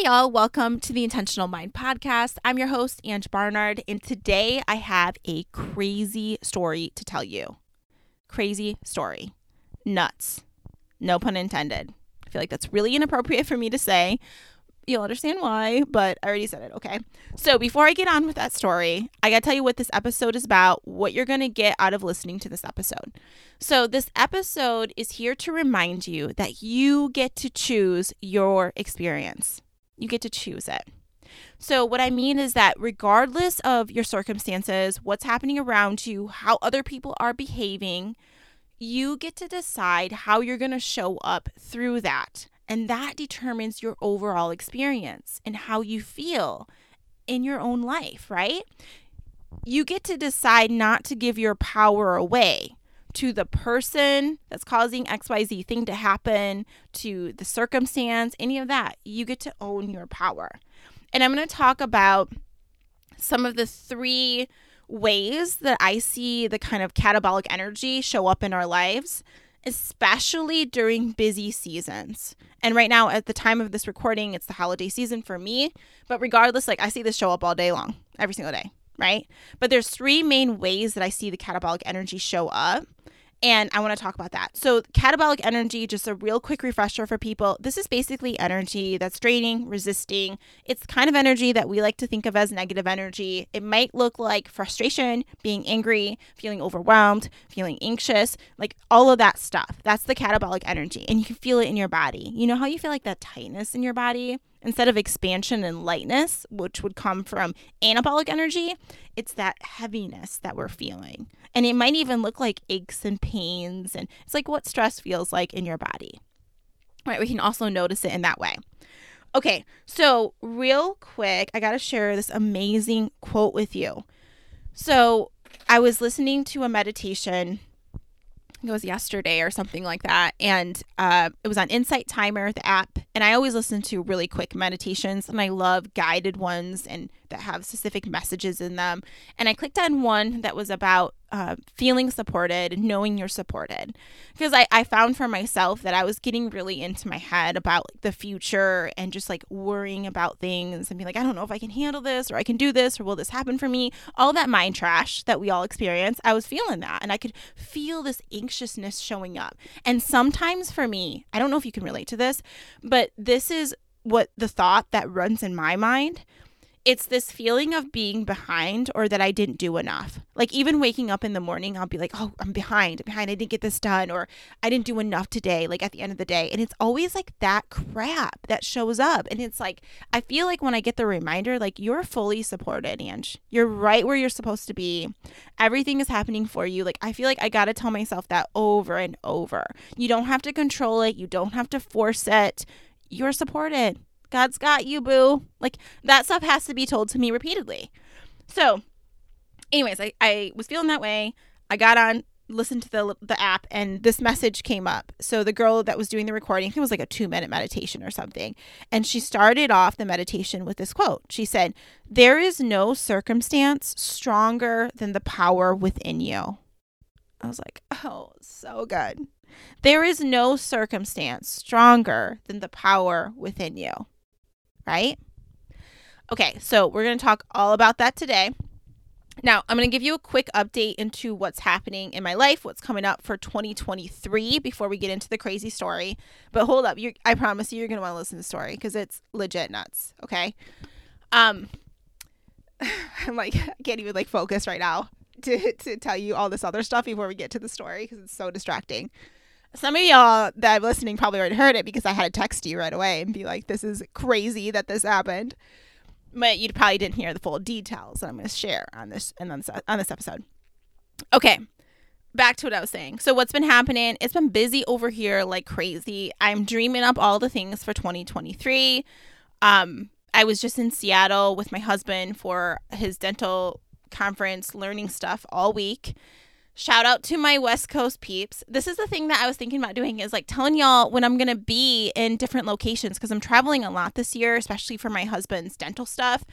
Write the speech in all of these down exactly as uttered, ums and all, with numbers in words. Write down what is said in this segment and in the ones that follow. Hey y'all, welcome to the Intentional Mind Podcast. I'm your host, Ang Barnard, and today I have a crazy story to tell you. Crazy story. Nuts. No pun intended. I feel like that's really inappropriate for me to say. You'll understand why, but I already said it, okay? So before I get on with that story, I gotta tell you what this episode is about, what you're gonna get out of listening to this episode. So this episode is here to remind you that you get to choose your experience. You get to choose it. So what I mean is that regardless of your circumstances, what's happening around you, how other people are behaving, you get to decide how you're going to show up through that. And that determines your overall experience and how you feel in your own life, right? You get to decide not to give your power away to the person that's causing X Y Z thing to happen, to the circumstance, any of that. You get to own your power. And I'm going to talk about some of the three ways that I see the kind of catabolic energy show up in our lives, especially during busy seasons. And right now, at the time of this recording, it's the holiday season for me. But regardless, like I see this show up all day long, every single day, right? But there's three main ways that I see the catabolic energy show up. And I want to talk about that. So catabolic energy, just a real quick refresher for people. This is basically energy that's draining, resisting. It's the kind of energy that we like to think of as negative energy. It might look like frustration, being angry, feeling overwhelmed, feeling anxious, like all of that stuff. That's the catabolic energy. And you can feel it in your body. You know how you feel like that tightness in your body? Instead of expansion and lightness, which would come from anabolic energy, it's that heaviness that we're feeling. And it might even look like aches and pains. And it's like what stress feels like in your body. Right? We can also notice it in that way. Okay, so real quick, I got to share this amazing quote with you. So I was listening to a meditation. I think it was yesterday or something like that. And uh, it was on Insight Timer, the app. And I always listen to really quick meditations. And I love guided ones and that have specific messages in them. And I clicked on one that was about uh, feeling supported and knowing you're supported. Because I, I found for myself that I was getting really into my head about like, the future and just like worrying about things and being like, I don't know if I can handle this or I can do this or will this happen for me? All that mind trash that we all experience, I was feeling that. And I could feel this anxiousness showing up. And sometimes for me, I don't know if you can relate to this, but this is what the thought that runs in my mind. It's this feeling of being behind or that I didn't do enough. Like even waking up in the morning, I'll be like, oh, I'm behind, I'm behind. I didn't get this done or I didn't do enough today, like at the end of the day. And it's always like that crap that shows up. And it's like, I feel like when I get the reminder, like you're fully supported, Ange. You're right where you're supposed to be. Everything is happening for you. Like I feel like I got to tell myself that over and over. You don't have to control it. You don't have to force it. You're supported. God's got you, boo. Like that stuff has to be told to me repeatedly. So anyways, I, I was feeling that way. I got on, listened to the the app, and this message came up. So the girl that was doing the recording, I think it was like a two-minute meditation or something. And she started off the meditation with this quote. She said, "There is no circumstance stronger than the power within you." I was like, oh, so good. There is no circumstance stronger than the power within you. Right? Okay, so we're going to talk all about that today. Now, I'm going to give you a quick update into what's happening in my life, what's coming up for twenty twenty-three before we get into the crazy story. But hold up, you I promise you you're going to want to listen to the story because it's legit nuts, okay? Um I'm like I can't even like focus right now to to tell you all this other stuff before we get to the story because it's so distracting. Some of y'all that I'm listening probably already heard it because I had to text you right away and be like, this is crazy that this happened. But you probably didn't hear the full details that I'm going to share on this and on, on this episode. Okay, back to what I was saying. So what's been happening? It's been busy over here like crazy. I'm dreaming up all the things for twenty twenty-three. Um, I was just in Seattle with my husband for his dental conference, learning stuff all week. Shout out to my West Coast peeps. This is the thing that I was thinking about doing is like telling y'all when I'm going to be in different locations because I'm traveling a lot this year, especially for my husband's dental stuff.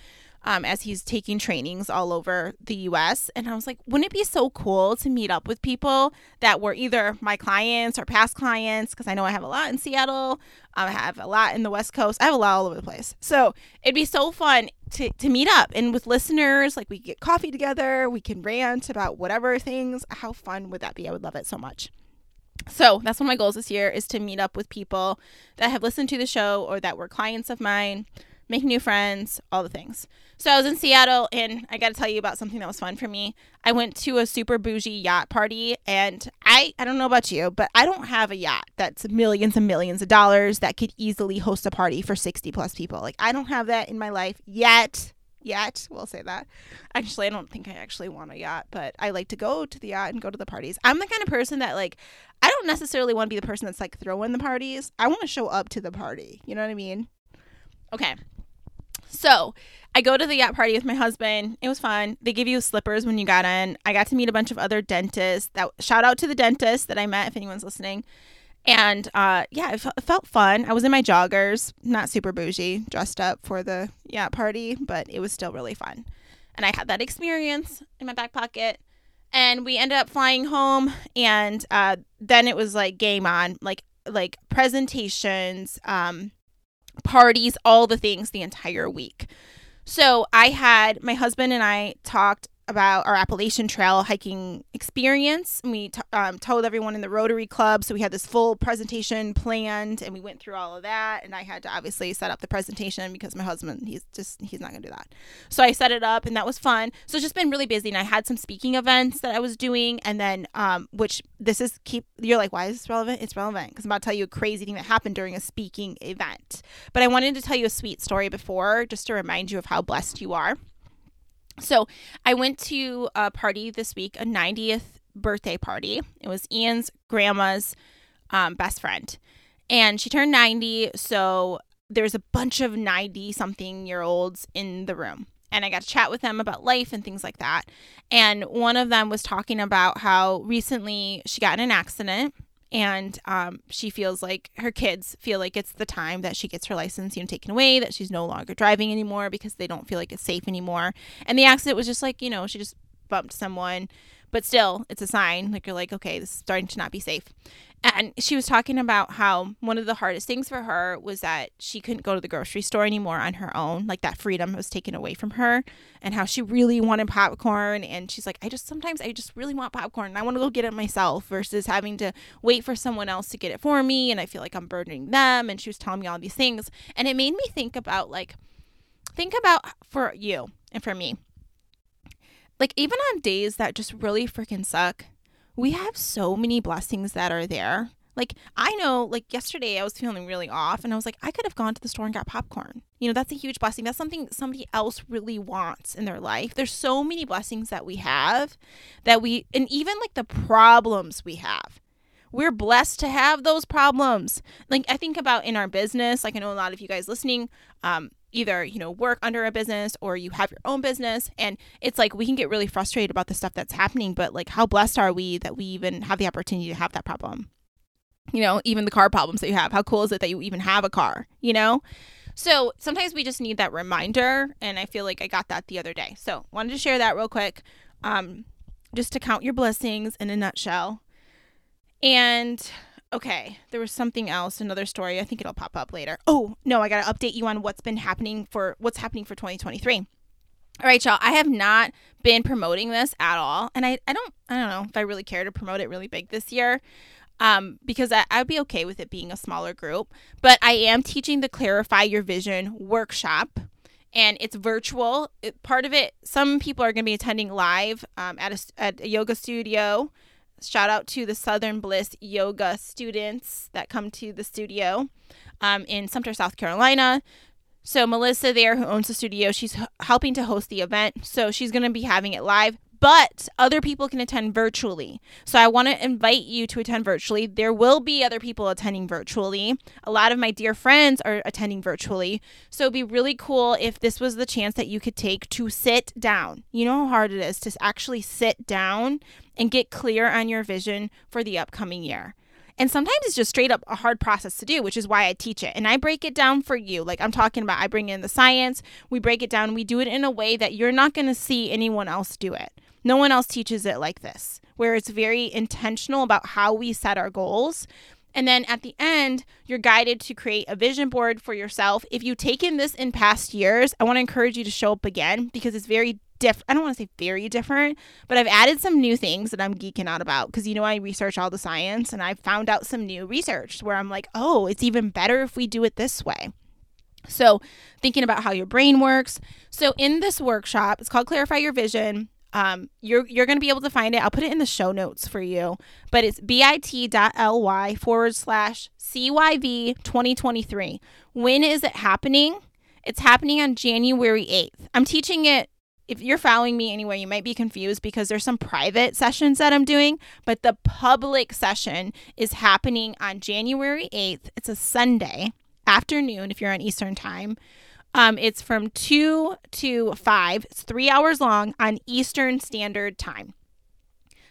um, as he's taking trainings all over the U S And I was like, wouldn't it be so cool to meet up with people that were either my clients or past clients? Because I know I have a lot in Seattle. I have a lot in the West Coast. I have a lot all over the place. So it'd be so fun to, to meet up. And with listeners, like, we get coffee together. We can rant about whatever things. How fun would that be? I would love it so much. So that's one of my goals this year, is to meet up with people that have listened to the show or that were clients of mine, make new friends, all the things. So I was in Seattle, and I got to tell you about something that was fun for me. I went to a super bougie yacht party, and I, I don't know about you, but I don't have a yacht that's millions and millions of dollars that could easily host a party for sixty plus people. Like, I don't have that in my life yet. Yet, we'll say that. Actually, I don't think I actually want a yacht, but I like to go to the yacht and go to the parties. I'm the kind of person that, like, I don't necessarily want to be the person that's, like, throwing the parties. I want to show up to the party. You know what I mean? Okay. So I go to the yacht party with my husband. It was fun. They give you slippers when you got in. I got to meet a bunch of other dentists. That, shout out to the dentist that I met, if anyone's listening. And uh, yeah, it, f- it felt fun. I was in my joggers, not super bougie, dressed up for the yacht party, but it was still really fun. And I had that experience in my back pocket. And we ended up flying home, and uh, then it was like game on, like like presentations, um, parties, all the things the entire week. So I had, my husband and I talked about our Appalachian Trail hiking experience. And we t- um, told everyone in the Rotary Club. So we had this full presentation planned, and we went through all of that. And I had to obviously set up the presentation because my husband, he's just, he's not going to do that. So I set it up, and that was fun. So it's just been really busy. And I had some speaking events that I was doing. And then, um, which this is keep, you're like, why is this relevant? It's relevant because I'm about to tell you a crazy thing that happened during a speaking event. But I wanted to tell you a sweet story before, just to remind you of how blessed you are. So I went to a party this week, a ninetieth birthday party. It was Ian's grandma's um, best friend, and she turned ninety. So there's a bunch of ninety something year olds in the room, and I got to chat with them about life and things like that. And one of them was talking about how recently she got in an accident, and um, she feels like her kids feel like it's the time that she gets her license, you know, taken away, that she's no longer driving anymore because they don't feel like it's safe anymore. And the accident was just like, you know, she just bumped someone. But still, it's a sign. Like, you're like, okay, this is starting to not be safe. And she was talking about how one of the hardest things for her was that she couldn't go to the grocery store anymore on her own. Like, that freedom was taken away from her, and how she really wanted popcorn. And she's like, I just sometimes I just really want popcorn, and I want to go get it myself versus having to wait for someone else to get it for me. And I feel like I'm burdening them. And she was telling me all these things. And it made me think about, like, think about for you and for me. Like, even on days that just really freaking suck, we have so many blessings that are there. Like, I know, like, yesterday I was feeling really off, and I was like, I could have gone to the store and got popcorn. You know, that's a huge blessing. That's something somebody else really wants in their life. There's so many blessings that we have that we, and even, like, the problems we have. We're blessed to have those problems. Like, I think about in our business, like, I know a lot of you guys listening, um, either, you know, work under a business or you have your own business. And it's like, we can get really frustrated about the stuff that's happening, but, like, how blessed are we that we even have the opportunity to have that problem? You know, even the car problems that you have, how cool is it that you even have a car, you know? So sometimes we just need that reminder. And I feel like I got that the other day. So wanted to share that real quick, um, just to count your blessings in a nutshell. And okay, there was something else, another story. I think it'll pop up later. Oh, no, I got to update you on what's been happening for what's happening for twenty twenty-three. All right, y'all, I have not been promoting this at all. And I, I don't I don't know if I really care to promote it really big this year, um, because I, I'd be okay with it being a smaller group. But I am teaching the Clarify Your Vision workshop. And it's virtual. It, part of it, some people are going to be attending live um, at a, at a yoga studio. Shout out to the Southern Bliss Yoga students that come to the studio um, in Sumter, South Carolina. So Melissa there, who owns the studio, she's h- helping to host the event. So she's going to be having it live, but other people can attend virtually. So I want to invite you to attend virtually. There will be other people attending virtually. A lot of my dear friends are attending virtually. So it'd be really cool if this was the chance that you could take to sit down. You know how hard it is to actually sit down and get clear on your vision for the upcoming year. And sometimes it's just straight up a hard process to do, which is why I teach it. And I break it down for you. Like I'm talking about, I bring in the science, we break it down, we do it in a way that you're not going to see anyone else do it. No one else teaches it like this, where it's very intentional about how we set our goals. And then at the end, you're guided to create a vision board for yourself. If you've taken this in past years, I want to encourage you to show up again because it's very different. I don't want to say very different, but I've added some new things that I'm geeking out about because, you know, I research all the science and I found out some new research where I'm like, oh, it's even better if we do it this way. So thinking about how your brain works. So in this workshop, it's called Clarify Your Vision. Um, you're you're going to be able to find it. I'll put it in the show notes for you. But it's bit.ly forward slash CYV 2023. When is it happening? It's happening on January eighth. I'm teaching it. If you're following me anyway, you might be confused because there's some private sessions that I'm doing. But the public session is happening on January eighth. It's a Sunday afternoon if you're on Eastern time. Um, it's from two to five. It's three hours long on Eastern Standard Time.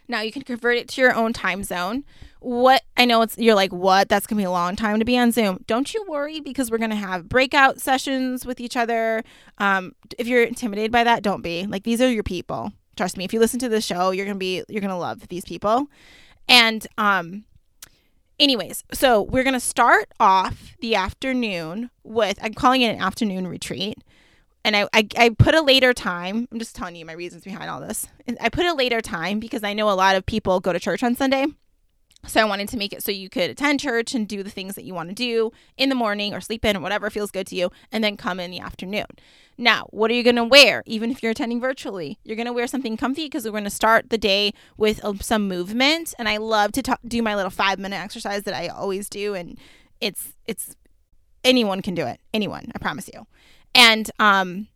Now, you can convert it to your own time zone. What I know it's you're like, what? That's going to be a long time to be on Zoom. Don't you worry because we're going to have breakout sessions with each other. Um, if you're intimidated by that, don't be. Like, these are your people. Trust me. If you listen to the show, you're going to be you're going to love these people. And um anyways, so we're going to start off the afternoon with, I'm calling it an afternoon retreat. And I, I, I put a later time. I'm just telling you my reasons behind all this. I put a later time because I know a lot of people go to church on Sunday. So I wanted to make it so you could attend church and do the things that you want to do in the morning or sleep in or whatever feels good to you and then come in the afternoon. Now, what are you going to wear? Even if you're attending virtually, you're going to wear something comfy because we're going to start the day with some movement. And I love to talk, do my little five minute exercise that I always do. And it's it's anyone can do it. Anyone, I promise you. And um.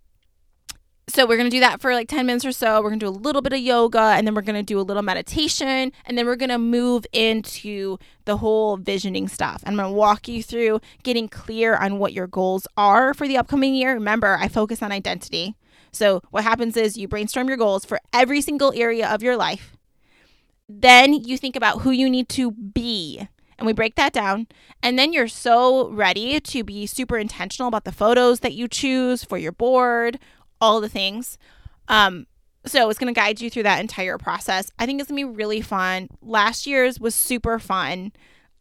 So we're going to do that for like ten minutes or so. We're going to do a little bit of yoga and then we're going to do a little meditation and then we're going to move into the whole visioning stuff. I'm going to walk you through getting clear on what your goals are for the upcoming year. Remember, I focus on identity. So what happens is you brainstorm your goals for every single area of your life. Then you think about who you need to be. And we break that down. And then you're so ready to be super intentional about the photos that you choose for your board, all the things. Um, so it's going to guide you through that entire process. I think it's going to be really fun. Last year's was super fun.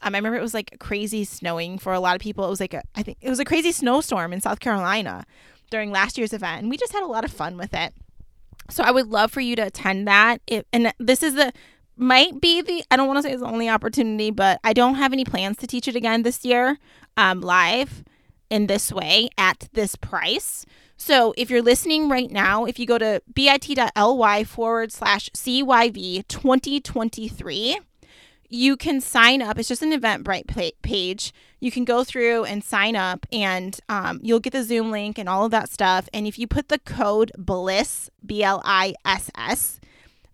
Um, I remember it was like crazy snowing for a lot of people. It was like, a, I think it was a crazy snowstorm in South Carolina during last year's event. And we just had a lot of fun with it. So I would love for you to attend that. It, and this is the, might be the, I don't want to say it's the only opportunity, but I don't have any plans to teach it again this year um, live in this way at this price. So if you're listening right now, if you go to bit.ly forward slash CYV 2023, you can sign up. It's just an Eventbrite page. You can go through and sign up and um, you'll get the Zoom link and all of that stuff. And if you put the code BLISS, B L I S S,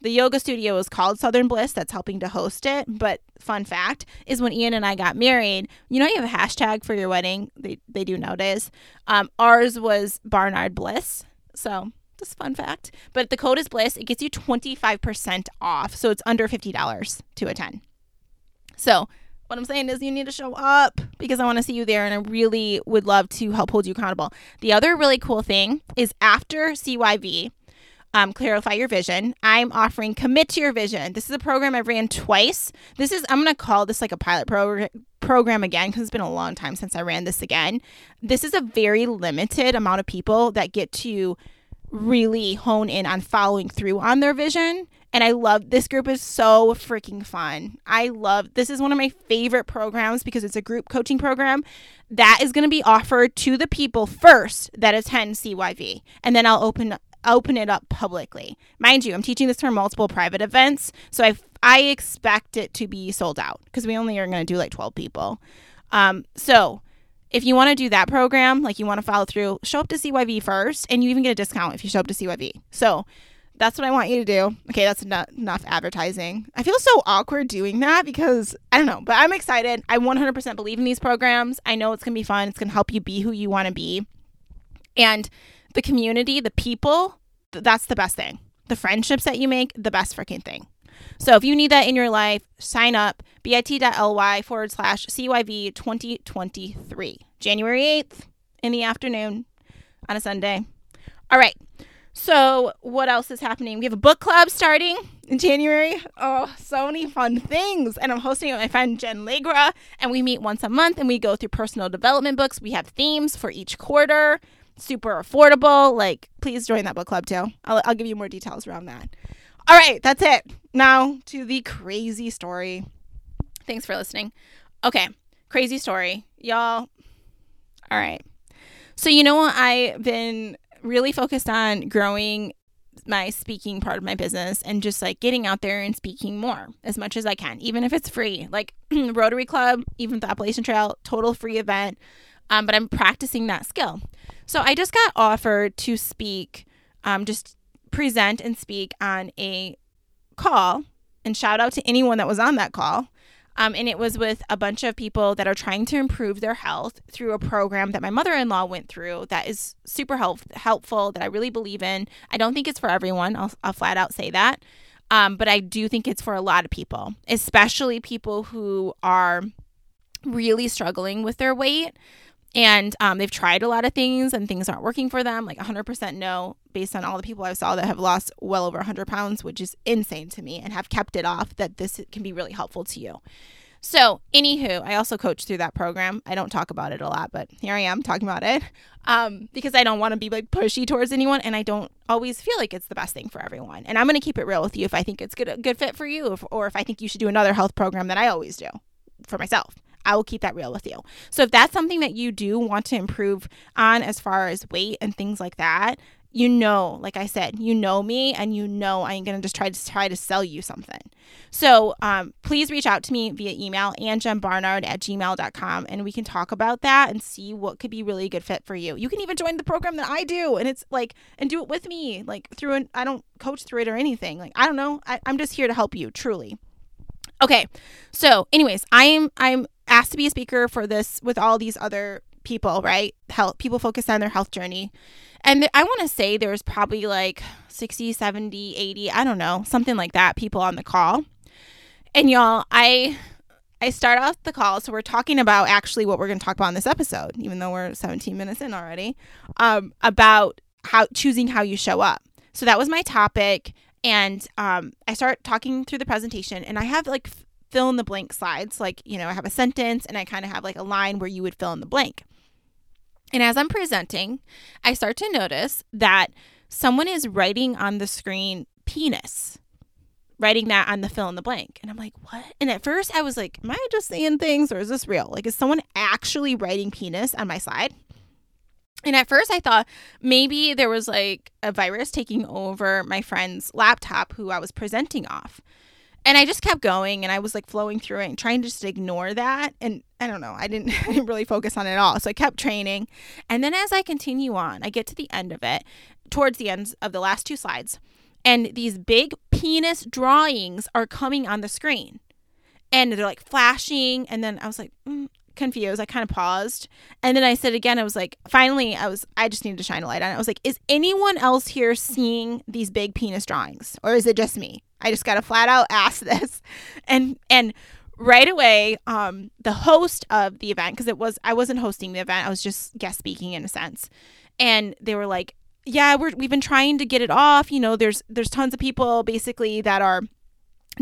the yoga studio is called Southern Bliss. That's helping to host it. But fun fact is when Ian and I got married, you know you have a hashtag for your wedding. They they do nowadays. Um, ours was Barnard Bliss. So just fun fact. But the code is BLISS. It gets you twenty-five percent off. So it's under fifty dollars to attend. So what I'm saying is you need to show up because I want to see you there. And I really would love to help hold you accountable. The other really cool thing is after C Y V, Um, Clarify Your Vision, I'm offering Commit to Your Vision. This is a program I've ran twice. This is, I'm going to call this like a pilot pro- program again because it's been a long time since I ran this again. This is a very limited amount of people that get to really hone in on following through on their vision. And I love, this group is so freaking fun. I love, this is one of my favorite programs because it's a group coaching program that is going to be offered to the people first that attend C Y V. And then I'll open up open it up publicly. Mind you, I'm teaching this for multiple private events, so I I expect it to be sold out because we only are going to do like twelve people. Um, so if you want to do that program, like you want to follow through, show up to C Y V first, and you even get a discount if you show up to C Y V. So that's what I want you to do. Okay, that's not enough advertising. I feel so awkward doing that because I don't know, but I'm excited. I one hundred percent believe in these programs. I know it's going to be fun. It's going to help you be who you want to be. And the community, the people, th- that's the best thing. The friendships that you make, the best freaking thing. So if you need that in your life, sign up, bit.ly forward slash CYV 2023, January eighth in the afternoon on a Sunday. All right. So what else is happening? We have a book club starting in January. Oh, so many fun things. And I'm hosting it with my friend Jen Legra. And we meet once a month and we go through personal development books. We have themes for each quarter. Super affordable. Like, please join that book club too. I'll, I'll give you more details around that. All right. That's it. Now to the crazy story. Thanks for listening. Okay. Crazy story. Y'all. All right. So, you know, I've been really focused on growing my speaking part of my business and just like getting out there and speaking more as much as I can, even if it's free, like Rotary Club, even the Appalachian Trail, total free event. Um, but I'm practicing that skill. So I just got offered to speak, um, just present and speak on a call, and shout out to anyone that was on that call. Um, and it was with a bunch of people that are trying to improve their health through a program that my mother-in-law went through that is super help- helpful, that I really believe in. I don't think it's for everyone. I'll, I'll flat out say that. Um, but I do think it's for a lot of people, especially people who are really struggling with their weight. And um, they've tried a lot of things and things aren't working for them. Like one hundred percent no, based on all the people I saw that have lost well over one hundred pounds, which is insane to me, and have kept it off, that this can be really helpful to you. So anywho, I also coach through that program. I don't talk about it a lot, but here I am talking about it um, because I don't want to be like pushy towards anyone. And I don't always feel like it's the best thing for everyone. And I'm going to keep it real with you if I think it's good, a good fit for you, if, or if I think you should do another health program that I always do for myself. I will keep that real with you. So if that's something that you do want to improve on as far as weight and things like that, you know, like I said, you know me, and you know I ain't going to just try to try to sell you something. So um, please reach out to me via email, jenbarnard at gmail dot com, and we can talk about that and see what could be really a good fit for you. You can even join the program that I do, and it's like, and do it with me, like through an, I don't coach through it or anything. Like, I don't know. I, I'm just here to help you, truly. Okay. So anyways, I am, I'm, asked to be a speaker for this with all these other people, right? Health people focused on their health journey. And th- I want to say there was probably like sixty, seventy, eighty, I don't know, something like that, people on the call. And y'all, I I start off the call. So we're talking about actually what we're going to talk about in this episode, even though we're seventeen minutes in already, um, about how choosing how you show up. So that was my topic. And um, I start talking through the presentation, and I have like fill in the blank slides. Like, you know, I have a sentence and I kind of have like a line where you would fill in the blank. And as I'm presenting, I start to notice that someone is writing on the screen penis, writing that on the fill in the blank. And I'm like, what? And at first I was like, am I just seeing things, or is this real? Like, is someone actually writing penis on my slide? And at first I thought maybe there was like a virus taking over my friend's laptop who I was presenting off. And I just kept going, and I was like flowing through it and trying to just ignore that. And I don't know, I didn't, I didn't really focus on it at all. So I kept training. And then as I continue on, I get to the end of it, towards the end of the last two slides, and these big penis drawings are coming on the screen. And they're like flashing. And then I was like, mm, confused. I kind of paused. And then I said again, I was like, finally, I was, I just needed to shine a light on it. I was like, is anyone else here seeing these big penis drawings, or is it just me? I just got to flat out ask this. And and right away, um, the host of the event, because it was, I wasn't hosting the event, I was just guest speaking in a sense. And they were like, yeah, we're, we've been trying to get it off. You know, there's there's tons of people basically that are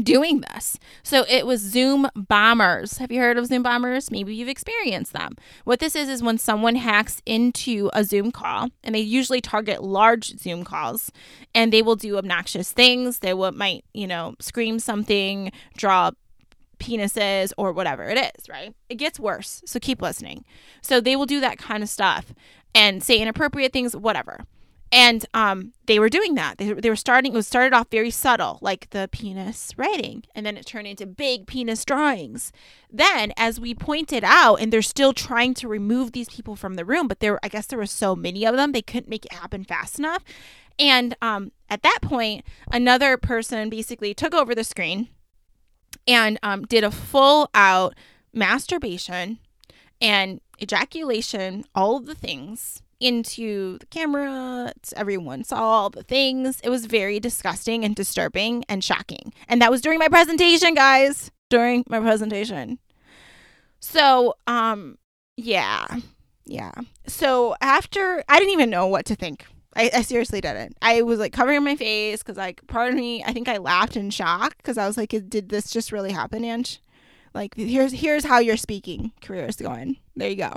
doing this. So it was Zoom bombers. Have you heard of Zoom bombers? Maybe you've experienced them. What this is is when someone hacks into a Zoom call, and they usually target large Zoom calls, and they will do obnoxious things. They will, might, you know, scream something, draw penises, or whatever it is, right? It gets worse. So keep listening. So they will do that kind of stuff and say inappropriate things, whatever. And um, they were doing that. They, they were starting, it was started off very subtle, like the penis writing, and then it turned into big penis drawings. Then, as we pointed out, and they're still trying to remove these people from the room, but there, I guess there were so many of them, they couldn't make it happen fast enough. And um, at that point, another person basically took over the screen and um, did a full-out masturbation and ejaculation, all of the things, into the camera. Everyone saw all the things. It was very disgusting and disturbing and shocking. And that was during my presentation, guys. during my presentation. So, um, yeah, yeah. So after, I didn't even know what to think. I, I seriously didn't. I was like covering my face because, like, part of me, I think I laughed in shock because I was like, did this just really happen, Ange? Like, here's here's how your speaking career is going. There you go.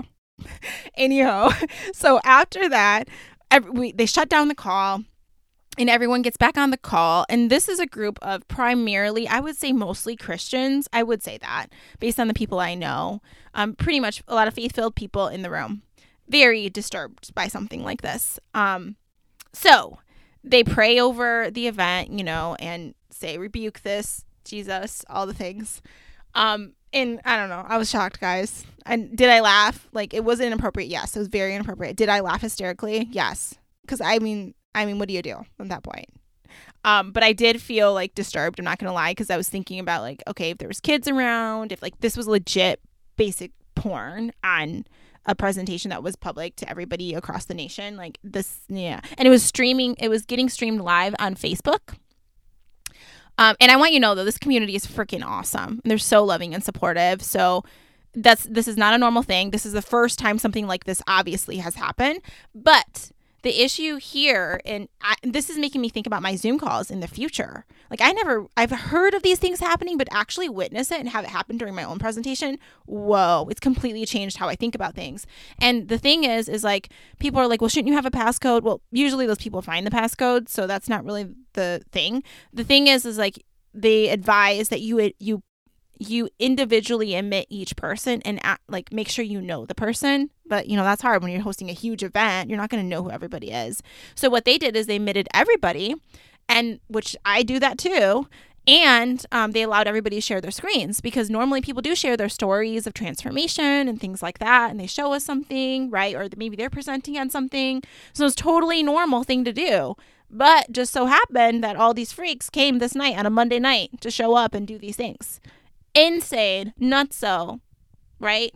Anyhow, so after that, every, we, they shut down the call and everyone gets back on the call. And this is a group of primarily, I would say mostly Christians. I would say that based on the people I know, um, pretty much a lot of faith-filled people in the room, very disturbed by something like this. Um, so they pray over the event, you know, and say, rebuke this, Jesus, all the things. Um, and I don't know, I was shocked, guys. And did I laugh? Like, it was inappropriate. Yes. It was very inappropriate. Did I laugh hysterically? Yes. Cause I mean, I mean, what do you do at that point? Um, but I did feel like disturbed. I'm not going to lie. Cause I was thinking about like, okay, if there was kids around, if like this was legit basic porn on a presentation that was public to everybody across the nation, like this, yeah. And it was streaming, it was getting streamed live on Facebook. Um, and I want you to know, though, this community is freaking awesome. They're so loving and supportive. So that's this is not a normal thing. This is the first time something like this obviously has happened. But the issue here, and I, this is making me think about my Zoom calls in the future. Like, I never, I've heard of these things happening, but actually witness it and have it happen during my own presentation. Whoa, it's completely changed how I think about things. And the thing is, is like, people are like, well, shouldn't you have a passcode? Well, usually those people find the passcode. So that's not really the thing. The thing is, is like, they advise that you, you, you individually admit each person and act, like make sure you know the person. But, you know, that's hard when you're hosting a huge event. You're not going to know who everybody is. So what they did is they admitted everybody, and which I do that too. And um, they allowed everybody to share their screens, because normally people do share their stories of transformation and things like that. And they show us something, right? Or maybe they're presenting on something. So it's a totally normal thing to do. But just so happened that all these freaks came this night on a Monday night to show up and do these things. Insane, nutso, right?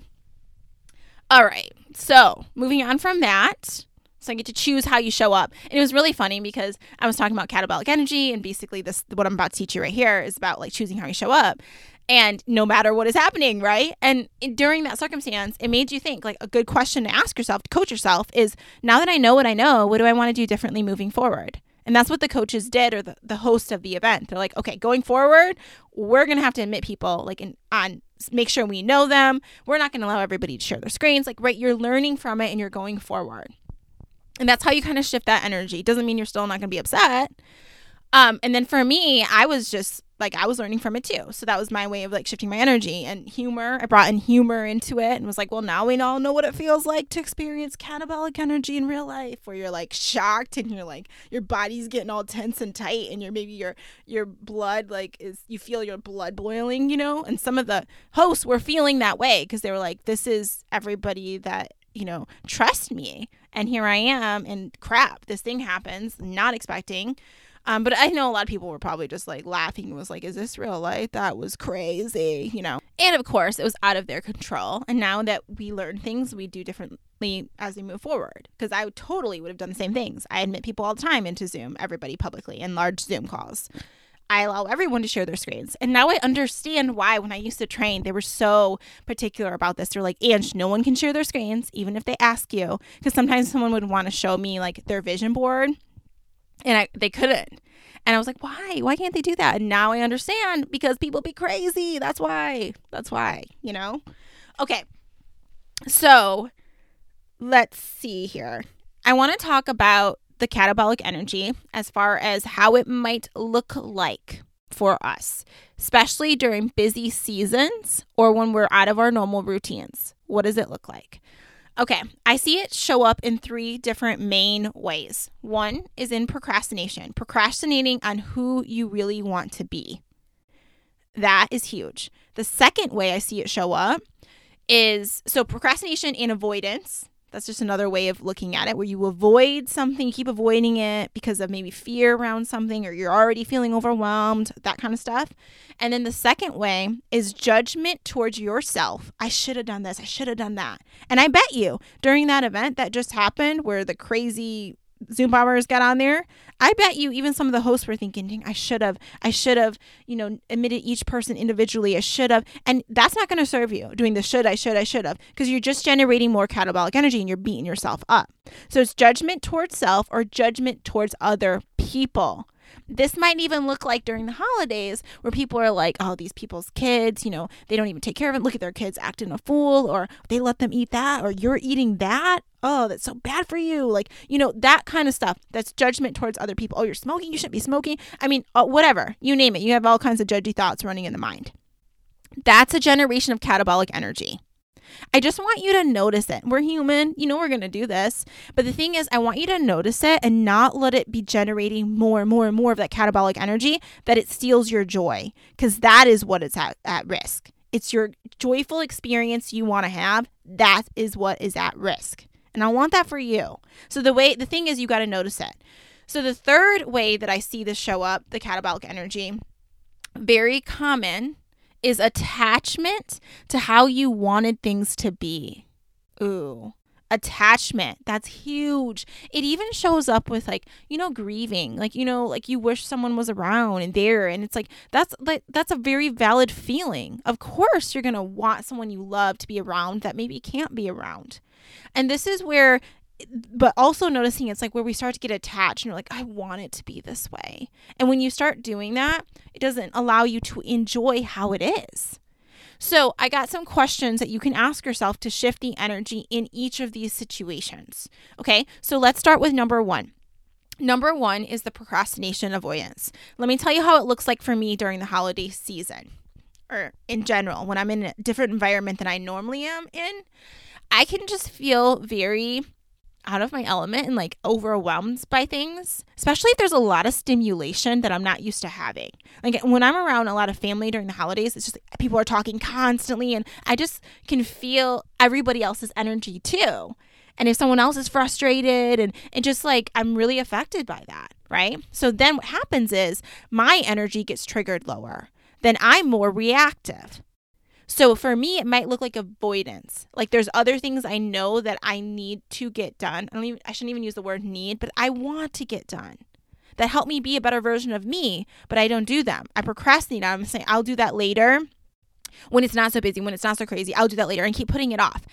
All right. So moving on from that. So I get to choose how you show up. And it was really funny because I was talking about catabolic energy, and basically this, what I'm about to teach you right here is about like choosing how you show up and no matter what is happening, right? And during that circumstance, it made you think, like, a good question to ask yourself, to coach yourself is, now that I know what I know, what do I want to do differently moving forward? And that's what the coaches did, or the, the host of the event. They're like, okay, going forward, we're going to have to admit people, like, in, on, make sure we know them. We're not going to allow everybody to share their screens. Like, right, you're learning from it and you're going forward. And that's how you kind of shift that energy. Doesn't mean you're still not going to be upset. Um, and then for me, I was just like, I was learning from it too. So that was my way of like shifting my energy, and humor. I brought in humor into it and was like, well, now we all know what it feels like to experience catabolic energy in real life, where you're like shocked and you're like, your body's getting all tense and tight, and you're maybe your your blood like is, you feel your blood boiling, you know. And some of the hosts were feeling that way because they were like, this is everybody that, you know, trust me, and here I am, and crap, this thing happens, not expecting. Um, but I know a lot of people were probably just like laughing, was like, is this real life? That was crazy, you know. And of course, it was out of their control. And now that we learn things, we do differently as we move forward. Because I totally would have done the same things. I admit people all the time into Zoom, everybody publicly, in large Zoom calls. I allow everyone to share their screens. And now I understand why when I used to train, they were so particular about this. They're like, Ange, no one can share their screens, even if they ask you. Because sometimes someone would want to show me like their vision board. And I, they couldn't. And I was like, why? Why can't they do that? And now I understand, because people be crazy. That's why. That's why, you know? Okay. So let's see here. I want to talk about the catabolic energy as far as how it might look like for us, especially during busy seasons or when we're out of our normal routines. What does it look like? Okay, I see it show up in three different main ways. One is in procrastination, procrastinating on who you really want to be. That is huge. The second way I see it show up is, so procrastination and avoidance. That's just another way of looking at it, where you avoid something, you keep avoiding it because of maybe fear around something, or you're already feeling overwhelmed, that kind of stuff. And then the second way is judgment towards yourself. I should have done this. I should have done that. And I bet you during that event that just happened, where the crazy Zoom bombers got on there, I bet you even some of the hosts were thinking, I should have, I should have, you know, admitted each person individually. I should have. And that's not going to serve you doing the should, I should, I should have, because you're just generating more catabolic energy and you're beating yourself up. So it's judgment towards self or judgment towards other people. This might even look like during the holidays where people are like, oh, these people's kids, you know, they don't even take care of them. Look at their kids acting a fool, or they let them eat that, or you're eating that. Oh, that's so bad for you. Like, you know, that kind of stuff. That's judgment towards other people. Oh, you're smoking. You shouldn't be smoking. I mean, uh, whatever. You name it. You have all kinds of judgy thoughts running in the mind. That's a generation of catabolic energy. I just want you to notice it. We're human. You know we're going to do this. But the thing is, I want you to notice it and not let it be generating more and more and more of that catabolic energy that it steals your joy, because that is what it's at, at risk. It's your joyful experience you want to have. That is what is at risk. And I want that for you. So the way the thing is, you got to notice it. So the third way that I see this show up, the catabolic energy, very common, is attachment to how you wanted things to be. Ooh, attachment. That's huge. It even shows up with, like, you know, grieving, like, you know, like you wish someone was around and there. And it's like, that's like, that's a very valid feeling. Of course, you're going to want someone you love to be around that maybe can't be around. And this is where, but also noticing it's like where we start to get attached and you're like, I want it to be this way. And when you start doing that, it doesn't allow you to enjoy how it is. So I got some questions that you can ask yourself to shift the energy in each of these situations. Okay, so let's start with number one. Number one is the procrastination avoidance. Let me tell you how it looks like for me during the holiday season, or in general, when I'm in a different environment than I normally am in. I can just feel very out of my element and like overwhelmed by things, especially if there's a lot of stimulation that I'm not used to having. Like when I'm around a lot of family during the holidays, it's just like people are talking constantly and I just can feel everybody else's energy too. And if someone else is frustrated and, and just like, I'm really affected by that, right? So then what happens is my energy gets triggered lower. Then I'm more reactive. So for me, it might look like avoidance. Like there's other things I know that I need to get done. I don't even, I shouldn't even use the word need, but I want to get done. That help me be a better version of me, but I don't do them. I procrastinate. I'm saying I'll do that later when it's not so busy, when it's not so crazy. I'll do that later and keep putting it off.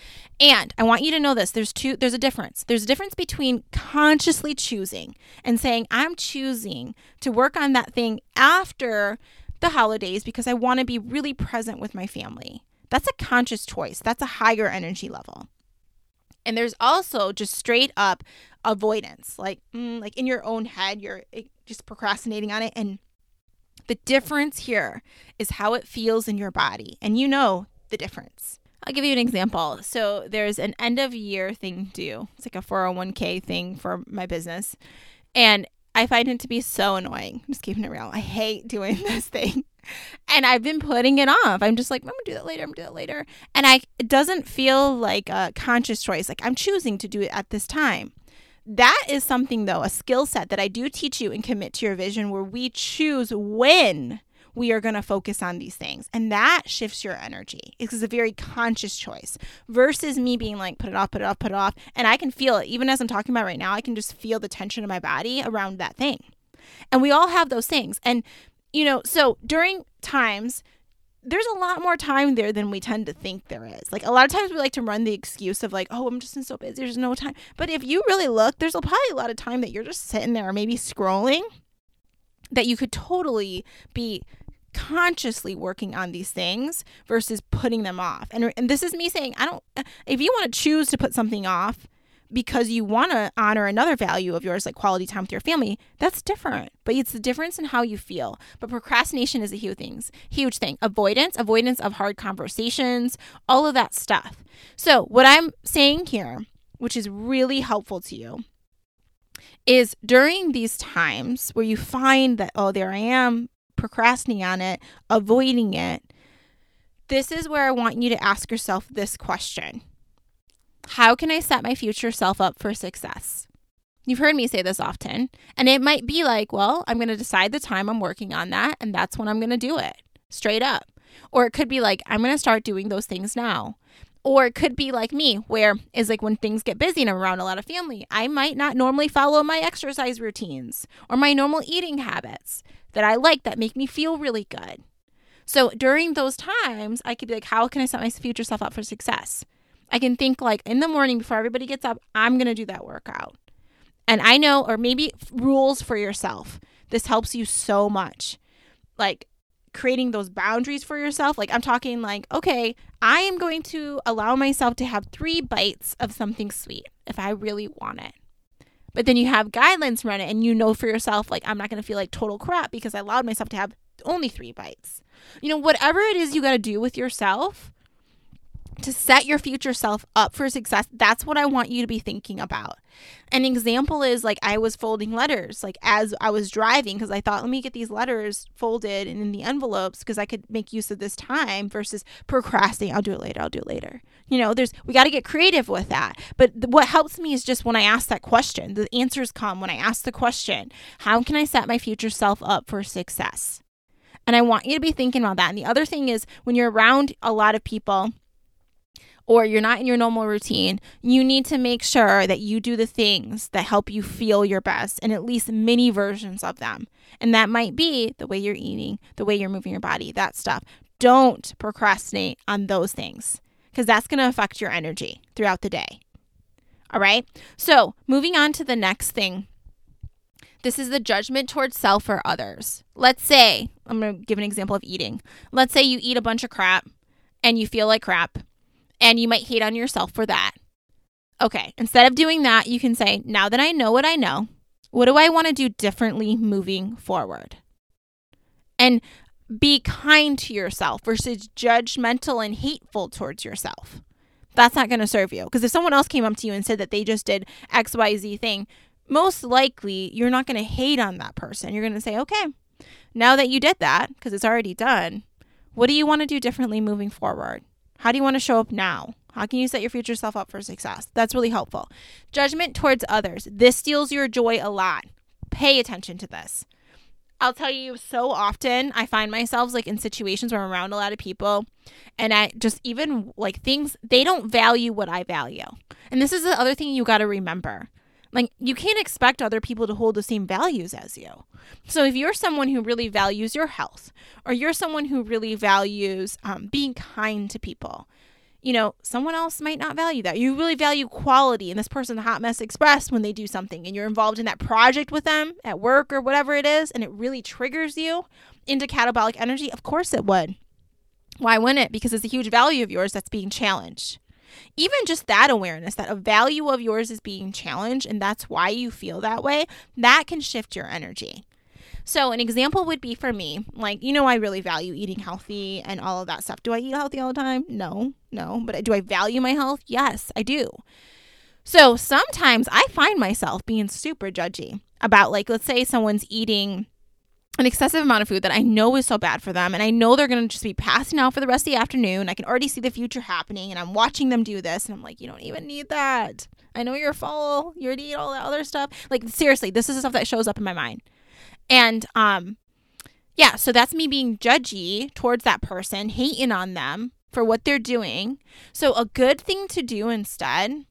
And I want you to know this. There's two, there's a difference. There's a difference between consciously choosing and saying I'm choosing to work on that thing after the holidays because I want to be really present with my family. That's a conscious choice. That's a higher energy level. And there's also just straight up avoidance, like mm, like in your own head, you're just procrastinating on it. And the difference here is how it feels in your body. And you know the difference. I'll give you an example. So there's an end of year thing due. It's like a four oh one k thing for my business. And I find it to be so annoying. I'm just keeping it real. I hate doing this thing. And I've been putting it off. I'm just like, I'm going to do that later. I'm going to do that later. And I, it doesn't feel like a conscious choice. Like I'm choosing to do it at this time. That is something, though, a skill set that I do teach you in Commit to Your Vision, where we choose when we are going to focus on these things. And that shifts your energy. It's a very conscious choice versus me being like, put it off, put it off, put it off. And I can feel it. Even as I'm talking about right now, I can just feel the tension in my body around that thing. And we all have those things. And, you know, so during times, there's a lot more time there than we tend to think there is. Like a lot of times we like to run the excuse of like, oh, I'm just so busy. There's no time. But if you really look, there's probably a lot of time that you're just sitting there or maybe scrolling that you could totally be consciously working on these things versus putting them off. And, and this is me saying, I don't, if you want to choose to put something off because you want to honor another value of yours, like quality time with your family, that's different. But it's the difference in how you feel. But procrastination is a huge thing, huge thing. Avoidance, avoidance of hard conversations, all of that stuff. So what I'm saying here, which is really helpful to you, is during these times where you find that, oh, there I am, procrastinating on it, avoiding it, this is where I want you to ask yourself this question. How can I set my future self up for success? You've heard me say this often, and it might be like, well, I'm going to decide the time I'm working on that, and that's when I'm going to do it, straight up. Or it could be like, I'm going to start doing those things now. Or it could be like me, where is like when things get busy and I'm around a lot of family, I might not normally follow my exercise routines or my normal eating habits that I like that make me feel really good. So during those times, I could be like, how can I set my future self up for success? I can think like in the morning before everybody gets up, I'm going to do that workout. And I know, or maybe rules for yourself. This helps you so much. Like creating those boundaries for yourself. Like I'm talking like, okay, I am going to allow myself to have three bites of something sweet if I really want it. But then you have guidelines around it and you know for yourself, like I'm not going to feel like total crap because I allowed myself to have only three bites. You know, whatever it is you got to do with yourself to set your future self up for success, that's what I want you to be thinking about. An example is like I was folding letters like as I was driving because I thought, let me get these letters folded and in the envelopes because I could make use of this time versus procrastinating. I'll do it later. I'll do it later. You know, there's we got to get creative with that. But th- what helps me is just when I ask that question, the answers come when I ask the question, how can I set my future self up for success? And I want you to be thinking about that. And the other thing is when you're around a lot of people or you're not in your normal routine, you need to make sure that you do the things that help you feel your best and at least mini versions of them. And that might be the way you're eating, the way you're moving your body, that stuff. Don't procrastinate on those things because that's going to affect your energy throughout the day. All right. So moving on to the next thing. This is the judgment towards self or others. Let's say, I'm going to give an example of eating. Let's say you eat a bunch of crap and you feel like crap and you might hate on yourself for that. Okay, instead of doing that, you can say, now that I know what I know, what do I want to do differently moving forward? And be kind to yourself versus judgmental and hateful towards yourself. That's not going to serve you because if someone else came up to you and said that they just did X, Y, Z thing, most likely you're not going to hate on that person. You're going to say, okay, now that you did that, because it's already done, what do you want to do differently moving forward? How do you want to show up now? How can you set your future self up for success? That's really helpful. Judgment towards others. This steals your joy a lot. Pay attention to this. I'll tell you, so often I find myself like in situations where I'm around a lot of people and I just even like things, they don't value what I value. And this is the other thing you got to remember. Like, you can't expect other people to hold the same values as you. So if you're someone who really values your health or you're someone who really values um, being kind to people, you know, someone else might not value that. You really value quality and this person, Hot Mess Express, when they do something and you're involved in that project with them at work or whatever it is, and it really triggers you into catabolic energy. Of course it would. Why wouldn't it? Because it's a huge value of yours that's being challenged. Even just that awareness that a value of yours is being challenged and that's why you feel that way, that can shift your energy. So an example would be for me, like, you know, I really value eating healthy and all of that stuff. Do I eat healthy all the time? No, no. But do I value my health? Yes, I do. So sometimes I find myself being super judgy about, like, let's say someone's eating an excessive amount of food that I know is so bad for them. And I know they're going to just be passing out for the rest of the afternoon. I can already see the future happening and I'm watching them do this. And I'm like, you don't even need that. I know you're full. You already eat all that other stuff. Like, seriously, this is the stuff that shows up in my mind. And um, yeah, so that's me being judgy towards that person, hating on them for what they're doing. So a good thing to do instead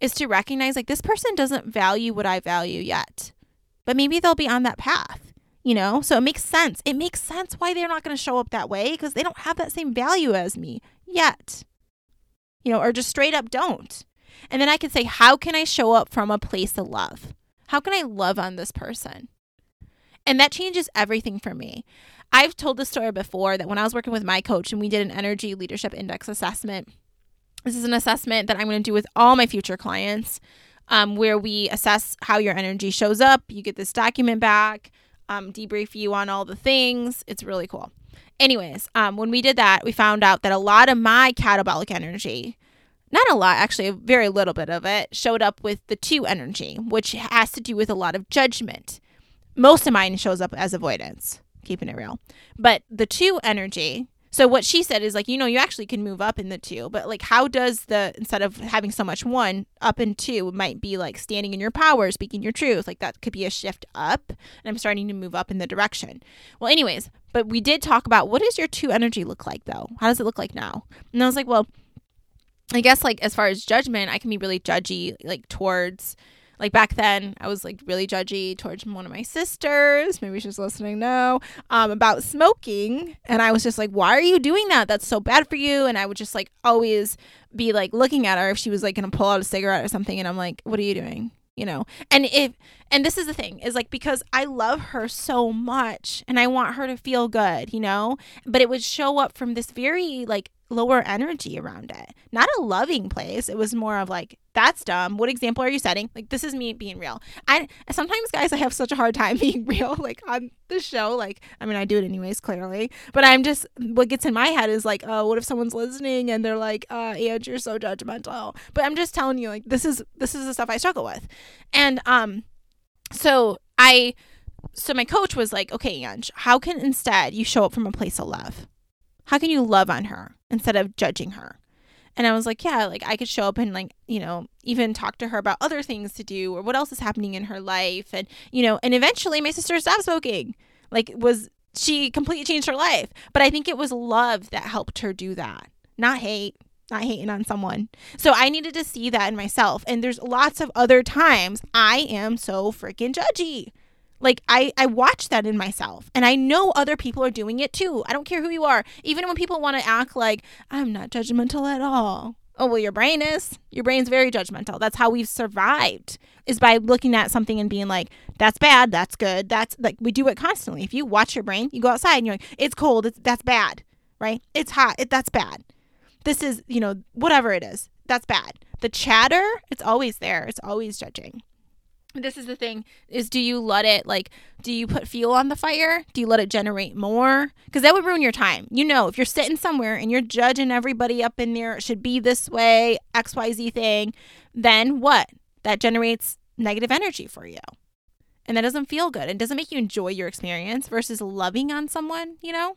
is to recognize, like, this person doesn't value what I value yet, but maybe they'll be on that path. You know, so it makes sense. It makes sense why they're not going to show up that way because they don't have that same value as me yet, you know, or just straight up don't. And then I can say, how can I show up from a place of love? How can I love on this person? And that changes everything for me. I've told this story before that when I was working with my coach and we did an Energy Leadership Index assessment, this is an assessment that I'm going to do with all my future clients um, where we assess how your energy shows up. You get this document back. Um, debrief you on all the things. It's really cool. Anyways, um, when we did that, we found out that a lot of my catabolic energy, not a lot, actually a very little bit of it, showed up with the two energy, which has to do with a lot of judgment. Most of mine shows up as avoidance, keeping it real. But the two energy, so what she said is like, you know, you actually can move up in the two, but like how does the, instead of having so much one, up in two might be like standing in your power, speaking your truth. Like that could be a shift up and I'm starting to move up in the direction. Well, anyways, but we did talk about what does your two energy look like though? How does it look like now? And I was like, well, I guess, like, as far as judgment, I can be really judgy, like, towards, like, back then, I was, like, really judgy towards one of my sisters, maybe she's listening now, um, about smoking, and I was just like, why are you doing that? That's so bad for you, and I would just, like, always be, like, looking at her if she was, like, going to pull out a cigarette or something, and I'm like, what are you doing? You know, and if, and this is the thing is like, because I love her so much and I want her to feel good, you know, but it would show up from this very like lower energy around it, not a loving place. It was more of like, that's dumb. What example are you setting? Like, this is me being real. I sometimes, guys, I have such a hard time being real, like on the show. Like, I mean, I do it anyways, clearly, but I'm just, what gets in my head is like, oh, what if someone's listening and they're like, uh, and you're so judgmental. But I'm just telling you, like, this is, this is the stuff I struggle with. And, um, so I, so my coach was like, okay, Ange, how can instead you show up from a place of love? How can you love on her instead of judging her? And I was like, yeah, like I could show up and like, you know, even talk to her about other things to do or what else is happening in her life. And, you know, and eventually my sister stopped smoking. Like was she completely changed her life. But I think it was love that helped her do that. Not hate, not hating on someone. So I needed to see that in myself. And there's lots of other times I am so freaking judgy. Like, I, I watch that in myself, and I know other people are doing it, too. I don't care who you are. Even when people want to act like, I'm not judgmental at all. Oh, well, your brain is. Your brain's very judgmental. That's how we've survived, is by looking at something and being like, that's bad. That's good. That's, like, we do it constantly. If you watch your brain, you go outside, and you're like, it's cold. It's, that's bad, right? It's hot. It, that's bad. This is, you know, whatever it is. That's bad. The chatter, it's always there. It's always judging. This is the thing is, do you let it, like, do you put fuel on the fire? Do you let it generate more? Because that would ruin your time. You know, if you're sitting somewhere and you're judging everybody up in there, it should be this way, X Y Z thing, then what? That generates negative energy for you. And that doesn't feel good. It doesn't make you enjoy your experience versus loving on someone, you know?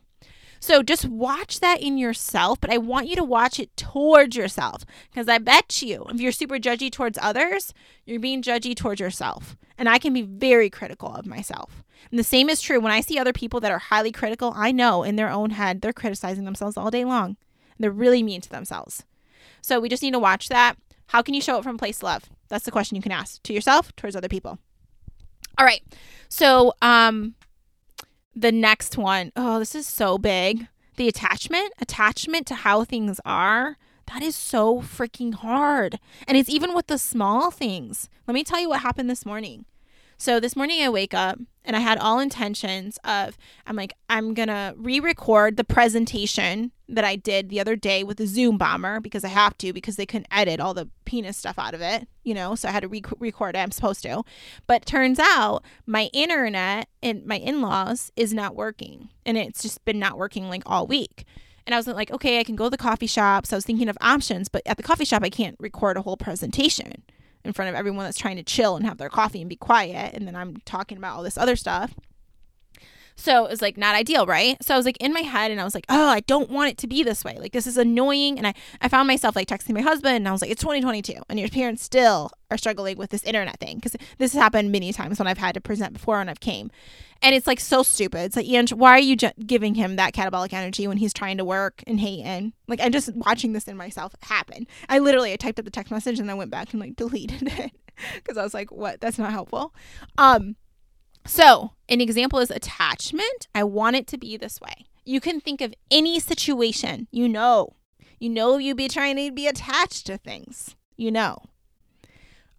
So just watch that in yourself, but I want you to watch it towards yourself, because I bet you if you're super judgy towards others, you're being judgy towards yourself. And I can be very critical of myself. And the same is true when I see other people that are highly critical. I know in their own head, they're criticizing themselves all day long. They're really mean to themselves. So we just need to watch that. How can you show it from a place of love? That's the question you can ask to yourself, towards other people. All right. So, um, the next one, oh, this is so big. The attachment, attachment to how things are, that is so freaking hard. And it's even with the small things. Let me tell you what happened this morning. So this morning I wake up and I had all intentions of, I'm like, I'm going to re-record the presentation that I did the other day with the Zoom bomber, because I have to, because they couldn't edit all the penis stuff out of it, you know, so I had to re-record it. I'm supposed to. But turns out my internet and my in-laws is not working, and it's just been not working like all week. And I was like, okay, I can go to the coffee shop. So I was thinking of options, but at the coffee shop, I can't record a whole presentation in front of everyone that's trying to chill and have their coffee and be quiet. And then I'm talking about all this other stuff. So it was like not ideal, right? So I was like in my head and I was like, oh, I don't want it to be this way. Like, this is annoying. And I, I found myself like texting my husband and I was like, it's twenty twenty-two and your parents still are struggling with this internet thing. Because this has happened many times when I've had to present before and I've came. And it's like so stupid. It's like, Ange, why are you ju- giving him that catabolic energy when he's trying to work and hating? Like, I'm just watching this in myself happen. I literally, I typed up the text message and I went back and like deleted it because I was like, what? That's not helpful. Um, So an example is attachment. I want it to be this way. You can think of any situation, you know, you know, you'd be trying to be attached to things, you know.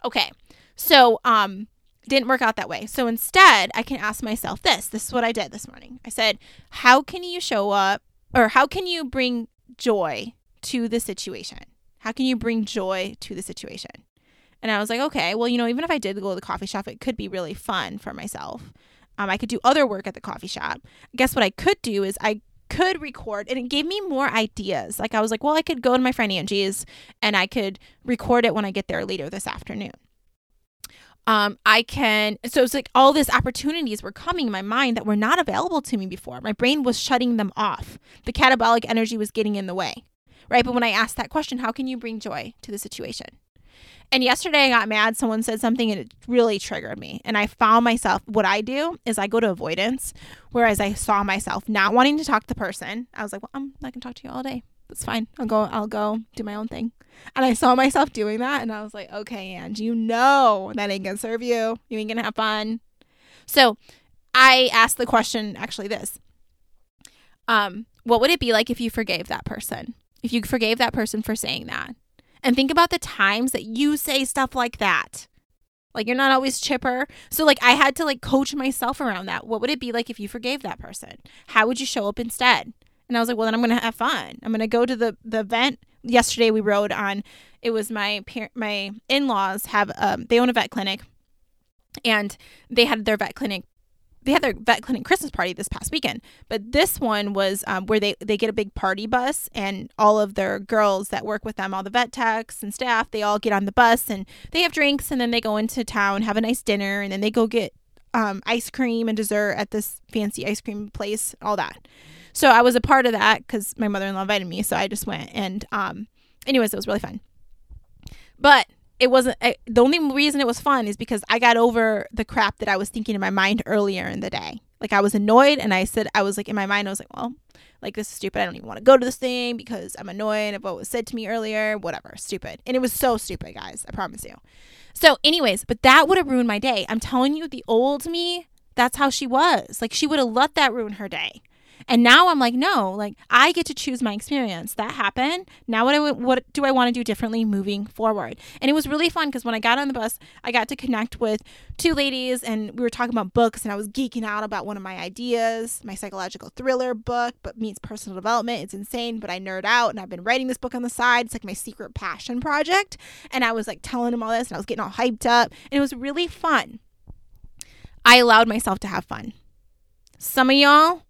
Okay. So, um, didn't work out that way. So instead I can ask myself this, this is what I did this morning. I said, how can you show up, or how can you bring joy to the situation? How can you bring joy to the situation? And I was like, okay, well, you know, even if I did go to the coffee shop, it could be really fun for myself. Um, I could do other work at the coffee shop. I guess what I could do is I could record, and it gave me more ideas. Like I was like, well, I could go to my friend Angie's and I could record it when I get there later this afternoon. Um, I can, so it's like all these opportunities were coming in my mind that were not available to me before. My brain was shutting them off. The catabolic energy was getting in the way, right? But when I asked that question, how can you bring joy to the situation? And yesterday I got mad. Someone said something and it really triggered me. And I found myself, what I do is I go to avoidance. Whereas I saw myself not wanting to talk to the person. I was like, well, I'm not going to talk to you all day. that's fine. I'll go, I'll go do my own thing. And I saw myself doing that, and I was like, okay, Ange, you know that ain't gonna serve you. You ain't gonna have fun. So I asked the question, actually this, um, what would it be like if you forgave that person? If you forgave that person for saying that? And think about the times that you say stuff like that. Like, you're not always chipper. So, like, I had to, like, coach myself around that. What would it be like if you forgave that person? How would you show up instead? And I was like, well, then I'm going to have fun. I'm going to go to the, the event. Yesterday we rode on, it was my par- my in-laws have, um, they own a vet clinic. And they had their vet clinic, they had their vet clinic Christmas party this past weekend. But this one was um, where they, they get a big party bus, and all of their girls that work with them, all the vet techs and staff, they all get on the bus and they have drinks, and then they go into town, have a nice dinner, and then they go get um, ice cream and dessert at this fancy ice cream place, all that. So I was a part of that because my mother-in-law invited me. So I just went, and um, anyways, it was really fun. But it wasn't, I, the only reason it was fun is because I got over the crap that I was thinking in my mind earlier in the day. Like, I was annoyed, and I said, I was like, in my mind, I was like, well, like, this is stupid. I don't even want to go to this thing because I'm annoyed at what was said to me earlier, whatever, stupid. And it was so stupid, guys, I promise you. So anyways, but that would have ruined my day. I'm telling you, the old me, that's how she was. Like, she would have let that ruin her day. And now I'm like, no, like, I get to choose my experience. That happened. Now what, I w- what do I want to do differently moving forward? And it was really fun because when I got on the bus, I got to connect with two ladies, and we were talking about books, and I was geeking out about one of my ideas, my psychological thriller book, but meets personal development. It's insane, but I nerd out, and I've been writing this book on the side. It's like my secret passion project. And I was like telling them all this, and I was getting all hyped up, and it was really fun. I allowed myself to have fun. Some of y'all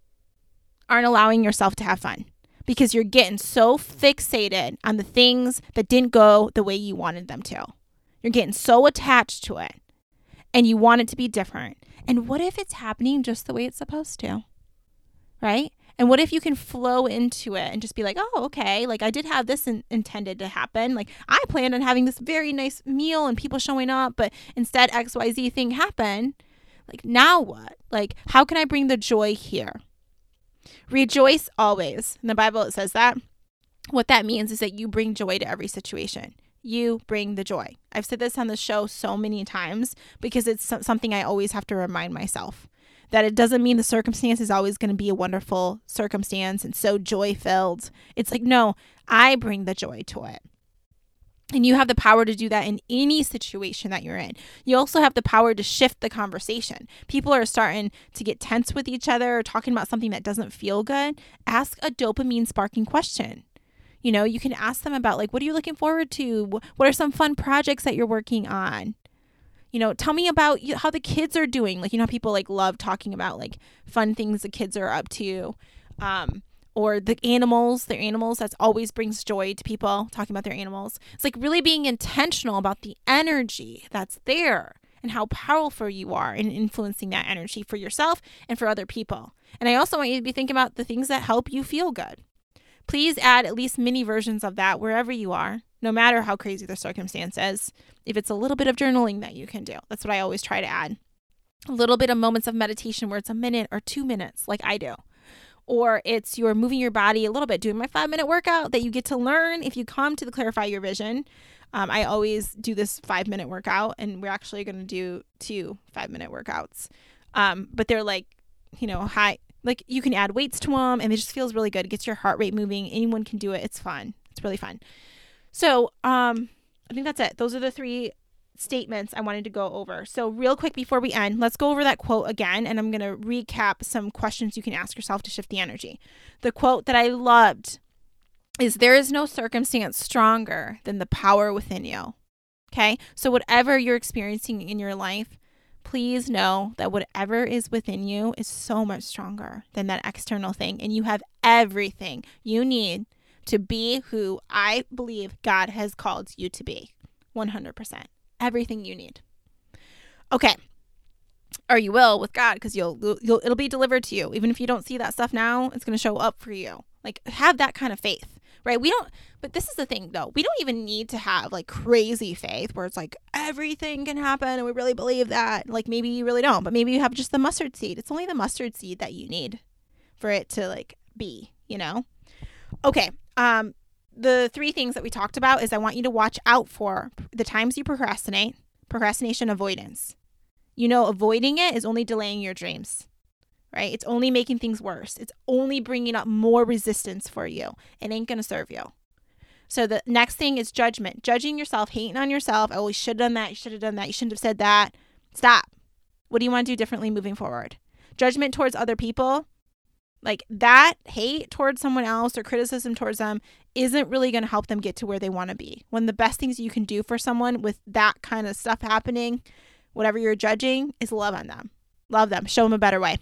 aren't allowing yourself to have fun because you're getting so fixated on the things that didn't go the way you wanted them to. You're getting so attached to it, and you want it to be different. And what if it's happening just the way it's supposed to, right? And what if you can flow into it and just be like, oh, okay, like, I did have this in- intended to happen. Like, I planned on having this very nice meal and people showing up, but instead X Y Z thing happened. Like, now what? Like, how can I bring the joy here? Rejoice always. In the Bible, it says that. What that means is that you bring joy to every situation. You bring the joy. I've said this on the show so many times because it's something I always have to remind myself, that it doesn't mean the circumstance is always going to be a wonderful circumstance and so joy-filled. It's like, no, I bring the joy to it. And you have the power to do that in any situation that you're in. You also have the power to shift the conversation. People are starting to get tense with each other or talking about something that doesn't feel good. Ask a dopamine sparking question. You know, you can ask them about, like, what are you looking forward to? What are some fun projects that you're working on? You know, tell me about how the kids are doing. Like, you know, people like love talking about like fun things the kids are up to. Um, Or the animals, their animals, that always brings joy to people, talking about their animals. It's like really being intentional about the energy that's there and how powerful you are in influencing that energy for yourself and for other people. And I also want you to be thinking about the things that help you feel good. Please add at least mini versions of that wherever you are, no matter how crazy the circumstance is. If it's a little bit of journaling that you can do, that's what I always try to add. A little bit of moments of meditation where it's a minute or two minutes like I do. Or it's you're moving your body a little bit, doing my five-minute workout that you get to learn if you come to the Clarify Your Vision. Um, I always do this five-minute workout, and we're actually going to do two five-minute workouts. Um, but they're like, you know, high, like you can add weights to them, and it just feels really good. It gets your heart rate moving. Anyone can do it. It's fun. It's really fun. So um, I think that's it. Those are the three statements I wanted to go over. So real quick before we end, let's go over that quote again, and I'm going to recap some questions you can ask yourself to shift the energy. The quote that I loved is, there is no circumstance stronger than the power within you. Okay? So whatever you're experiencing in your life, please know that whatever is within you is so much stronger than that external thing, and you have everything you need to be who I believe God has called you to be. one hundred percent. Everything you need. Okay. Or you will with God, because you'll, you'll it'll be delivered to you. Even if you don't see that stuff now, it's going to show up for you. Like, have that kind of faith, right? We don't, but this is the thing though. We don't even need to have like crazy faith where it's like everything can happen and we really believe that. Like, maybe you really don't, but maybe you have just the mustard seed. It's only the mustard seed that you need for it to like be, you know? Okay. Um, the three things that we talked about is I want you to watch out for the times you procrastinate, procrastination avoidance. You know, avoiding it is only delaying your dreams, right? It's only making things worse. It's only bringing up more resistance for you. It ain't going to serve you. So the next thing is judgment. Judging yourself, hating on yourself. Oh, you should have done that. You should have done that. You shouldn't have said that. Stop. What do you want to do differently moving forward? Judgment towards other people, like that hate towards someone else or criticism towards them isn't really going to help them get to where they want to be. One of the best things you can do for someone with that kind of stuff happening, whatever you're judging, is love on them. Love them. Show them a better way.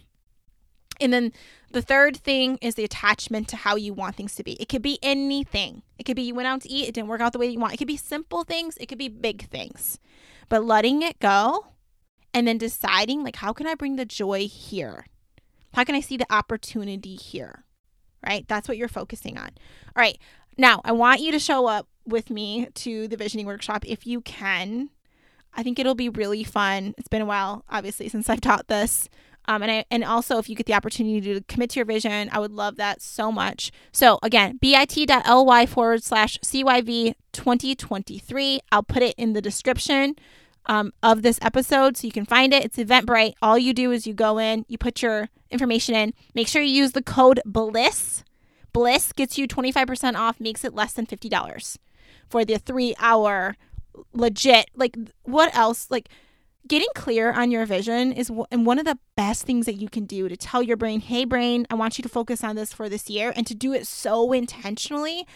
And then the third thing is the attachment to how you want things to be. It could be anything. It could be you went out to eat. It didn't work out the way you want. It could be simple things. It could be big things. But letting it go and then deciding, like, how can I bring the joy here? How can I see the opportunity here? Right? That's what you're focusing on. All right. Now, I want you to show up with me to the visioning workshop if you can. I think it'll be really fun. It's been a while, obviously, since I've taught this. Um, and I, and also, if you get the opportunity to commit to your vision, I would love that so much. So again, bit.ly forward slash CYV 2023. I'll put it in the description um, of this episode so you can find it. It's Eventbrite. All you do is you go in, you put your information in. Make sure you use the code BLISS. BLISS gets you twenty-five percent off, makes it less than fifty dollars for the three-hour legit, like what else? Like, getting clear on your vision is w- and one of the best things that you can do to tell your brain, hey, brain, I want you to focus on this for this year, and to do it so intentionally.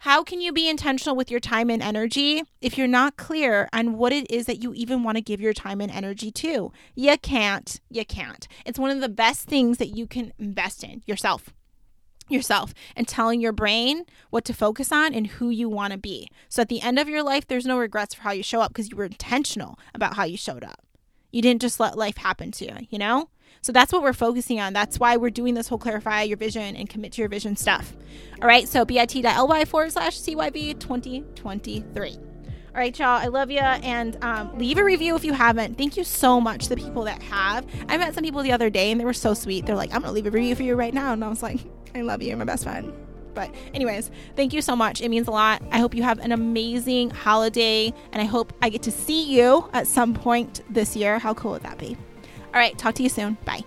How can you be intentional with your time and energy if you're not clear on what it is that you even want to give your time and energy to? You can't. You can't. It's one of the best things that you can invest in, yourself. Yourself and telling your brain what to focus on and who you want to be. So at the end of your life, there's no regrets for how you show up because you were intentional about how you showed up. You didn't just let life happen to you, you know? So that's what we're focusing on. That's why we're doing this whole Clarify Your Vision and Commit to Your Vision stuff. All right, so bit.ly forward slash CYB 2023. All right, y'all, I love you. And um, leave a review if you haven't. Thank you so much to the people that have. I met some people the other day and they were so sweet. They're like, I'm going to leave a review for you right now. And I was like, I love you. You're my best friend. But anyways, thank you so much. It means a lot. I hope you have an amazing holiday. And I hope I get to see you at some point this year. How cool would that be? All right. Talk to you soon. Bye.